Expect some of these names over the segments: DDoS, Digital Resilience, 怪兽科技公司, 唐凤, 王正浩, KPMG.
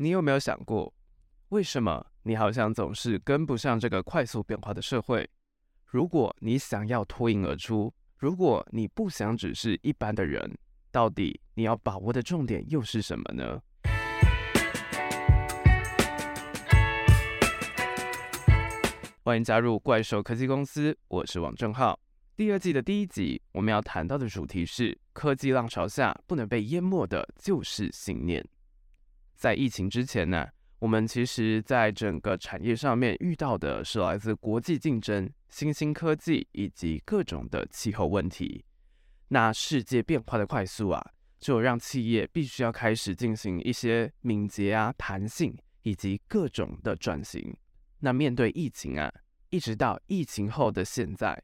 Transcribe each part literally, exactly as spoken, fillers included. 你有没有想过，为什么你好像总是跟不上这个快速变化的社会？如果你想要脱颖而出，如果你不想只是一般的人，到底你要把握的重点又是什么呢？欢迎加入怪兽科技公司，我是王正浩。第二季的第一集，我们要谈到的主题是：科技浪潮下不能被淹没的就是信念。在疫情之前呢、啊，我们其实在整个产业上面遇到的是来自国际竞争、新兴科技以及各种的气候问题。那世界变化的快速啊，就让企业必须要开始进行一些敏捷啊、弹性以及各种的转型。那面对疫情啊，一直到疫情后的现在，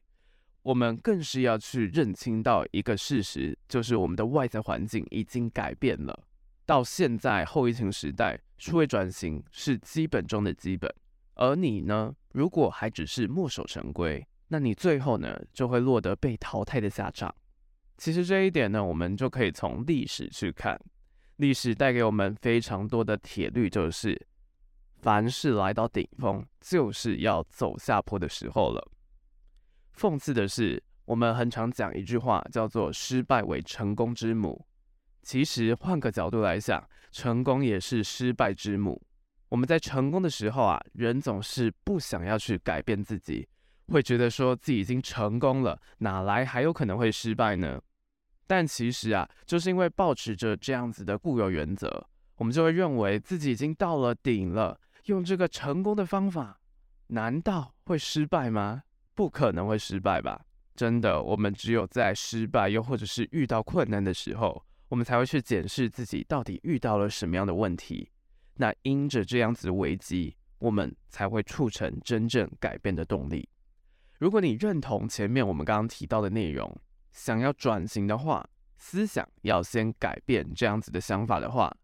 我们更是要去认清到一个事实，就是我们的外在环境已经改变了。到现在后疫情时代，数位转型是基本中的基本，而你呢，如果还只是墨守成规，那你最后呢就会落得被淘汰的下场。其实这一点呢，我们就可以从历史去看，历史带给我们非常多的铁律，就是凡是来到顶峰，就是要走下坡的时候了。讽刺的是，我们很常讲一句话，叫做失败为成功之母。其实换个角度来想，成功也是失败之母。我们在成功的时候啊，人总是不想要去改变自己，会觉得说自己已经成功了，哪来还有可能会失败呢？但其实啊，就是因为抱持着这样子的固有原则，我们就会认为自己已经到了顶了，用这个成功的方法，难道会失败吗？不可能会失败吧？真的，我们只有在失败又或者是遇到困难的时候，我们才会去检视自己到底遇到了什么样的问题。那因着这样子的危机，我们才会促成真正改变的动力。如果你认同前面我们刚刚提到的内容，想要转型的话，思想要先改变这样子的想法的话，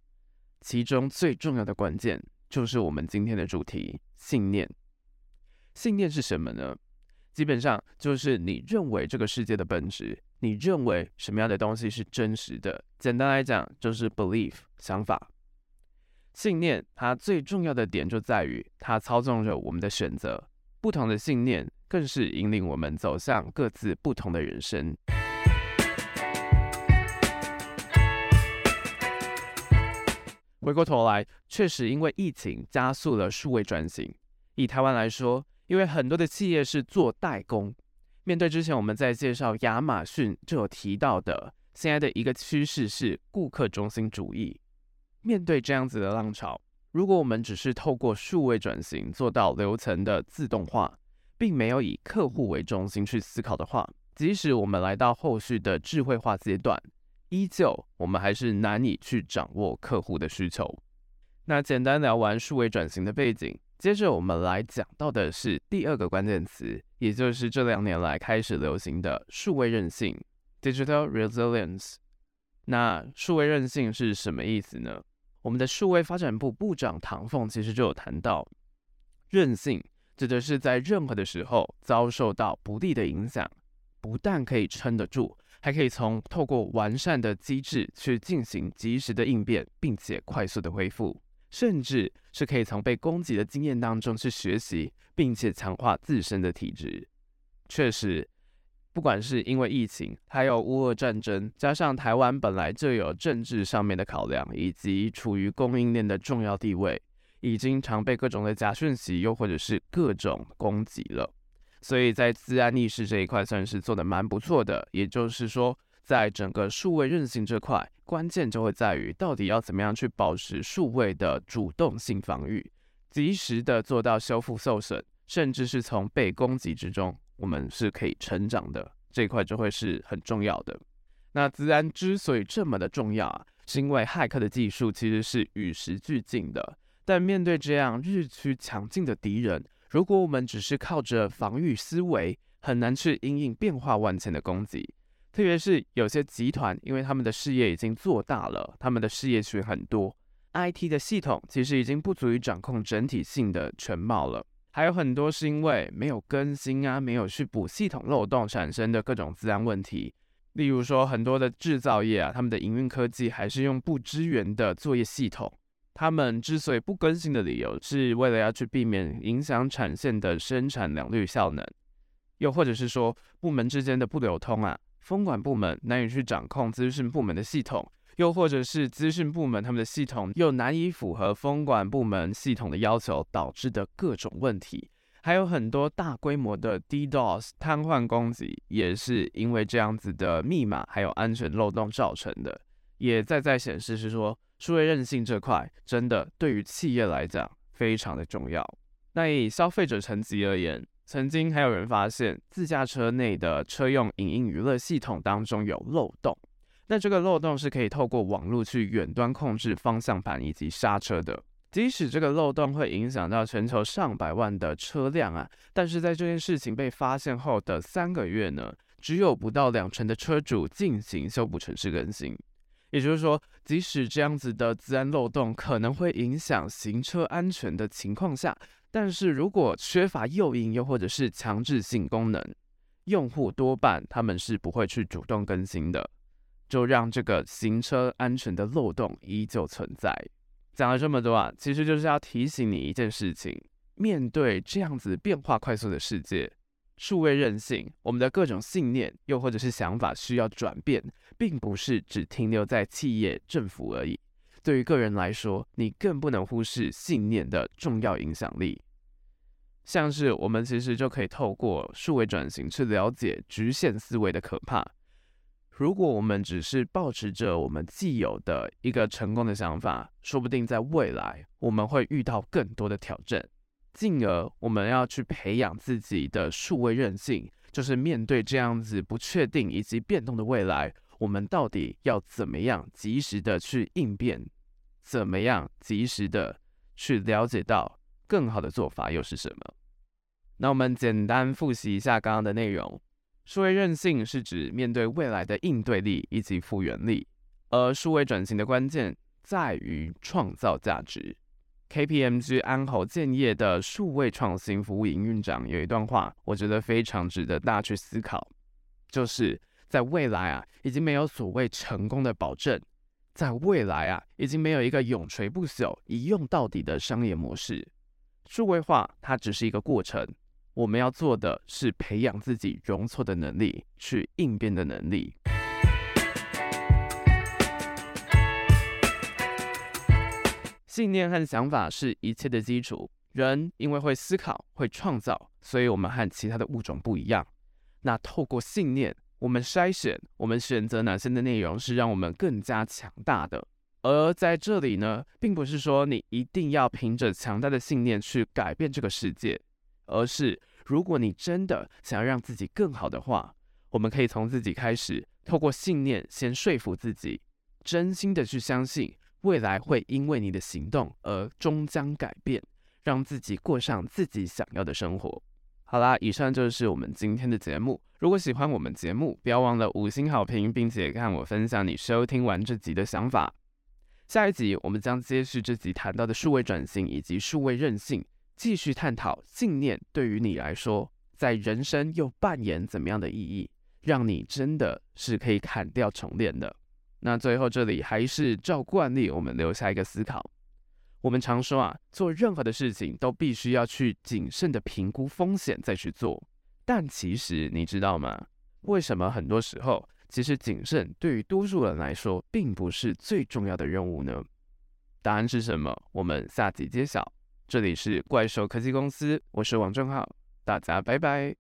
其中最重要的关键就是我们今天的主题——信念。信念是什么呢？基本上就是你认为这个世界的本质，你认为什么样的东西是真实的。简单来讲，就是 belief 想法。信念它最重要的点就在于，它操纵着我们的选择，不同的信念更是引领我们走向各自不同的人生。回过头来，确实因为疫情加速了数位转型。以台湾来说，因为很多的企业是做代工，面对之前我们在介绍亚马逊就有提到的，现在的一个趋势是顾客中心主义。面对这样子的浪潮，如果我们只是透过数位转型做到流程的自动化，并没有以客户为中心去思考的话，即使我们来到后续的智慧化阶段，依旧我们还是难以去掌握客户的需求。那简单聊完数位转型的背景，接着我们来讲到的是第二个关键词，也就是这两年来开始流行的数位韧性 （Digital Resilience）。那数位韧性是什么意思呢？我们的数位发展部部长唐凤其实就有谈到，韧性指的是在任何的时候遭受到不利的影响，不但可以撑得住，还可以从透过完善的机制去进行及时的应变，并且快速的恢复。甚至是可以从被攻击的经验当中去学习，并且强化自身的体质。确实，不管是因为疫情，还有乌俄战争，加上台湾本来就有政治上面的考量，以及处于供应链的重要地位，已经常被各种的假讯息，又或者是各种攻击了。所以在资安意识这一块算是做得蛮不错的。也就是说，在整个数位韧性这块，关键就会在于到底要怎么样去保持数位的主动性防御，及时的做到修复受损，甚至是从被攻击之中，我们是可以成长的。这一块就会是很重要的。那资安之所以这么的重要啊，是因为骇客的技术其实是与时俱进的，但面对这样日趋强劲的敌人，如果我们只是靠着防御思维，很难去因应变化万千的攻击。特别是有些集团，因为他们的事业已经做大了，他们的事业群很多， I T 的系统其实已经不足以掌控整体性的全貌了。还有很多是因为没有更新啊，没有去补系统漏洞产生的各种资安问题。例如说，很多的制造业啊，他们的营运科技还是用不支援的作业系统，他们之所以不更新的理由是为了要去避免影响产线的生产良率效能，又或者是说部门之间的不流通啊，风管部门难以去掌控资讯部门的系统，又或者是资讯部门他们的系统又难以符合风管部门系统的要求导致的各种问题，还有很多大规模的 DDoS 瘫痪攻击也是因为这样子的密码还有安全漏洞造成的，也在在显示是说数位韧性这块真的对于企业来讲非常的重要。那以消费者层级而言，曾经还有人发现自驾车内的车用影音娱乐系统当中有漏洞，那这个漏洞是可以透过网络去远端控制方向盘以及刹车的。即使这个漏洞会影响到全球上百万的车辆啊，但是在这件事情被发现后的三个月呢，只有不到两成的车主进行修补程式更新。也就是说，即使这样子的资安漏洞可能会影响行车安全的情况下，但是如果缺乏诱因又或者是强制性功能，用户多半他们是不会去主动更新的，就让这个行车安全的漏洞依旧存在。讲了这么多啊，其实就是要提醒你一件事情，面对这样子变化快速的世界，数位韧性，我们的各种信念又或者是想法需要转变，并不是只停留在企业、政府而已。对于个人来说，你更不能忽视信念的重要影响力。像是我们其实就可以透过数位转型去了解局限思维的可怕。如果我们只是抱持着我们既有的一个成功的想法，说不定在未来我们会遇到更多的挑战，进而我们要去培养自己的数位韧性，就是面对这样子不确定以及变动的未来，我们到底要怎么样及时的去应变，怎么样及时的去了解到更好的做法又是什么。那我们简单复习一下刚刚的内容。数位韧性是指面对未来的应对力以及复原力，而数位转型的关键在于创造价值。K P M G 安侯建业的数位创新服务营运长有一段话，我觉得非常值得大家去思考，就是在未来啊，已经没有所谓成功的保证，在未来啊，已经没有一个永垂不朽、一用到底的商业模式。数位化它只是一个过程。我们要做的是培养自己容错的能力，去应变的能力。信念和想法是一切的基础。人因为会思考、会创造，所以我们和其他的物种不一样。那透过信念，我们筛选，我们选择哪些的内容是让我们更加强大的。而在这里呢，并不是说你一定要凭着强大的信念去改变这个世界。而是，如果你真的想要让自己更好的话，我们可以从自己开始，透过信念先说服自己，真心的去相信未来会因为你的行动而终将改变，让自己过上自己想要的生活。好啦，以上就是我们今天的节目。如果喜欢我们节目，不要忘了五星好评，并且看我分享你收听完这集的想法。下一集我们将接续这集谈到的数位转型以及数位韧性。继续探讨信念对于你来说，在人生又扮演怎么样的意义，让你真的是可以砍掉重练的。那最后这里还是照惯例，我们留下一个思考。我们常说啊，做任何的事情都必须要去谨慎的评估风险再去做。但其实你知道吗？为什么很多时候，其实谨慎对于多数人来说，并不是最重要的任务呢？答案是什么？我们下集揭晓。这里是怪兽科技公司，我是王正浩，大家拜拜。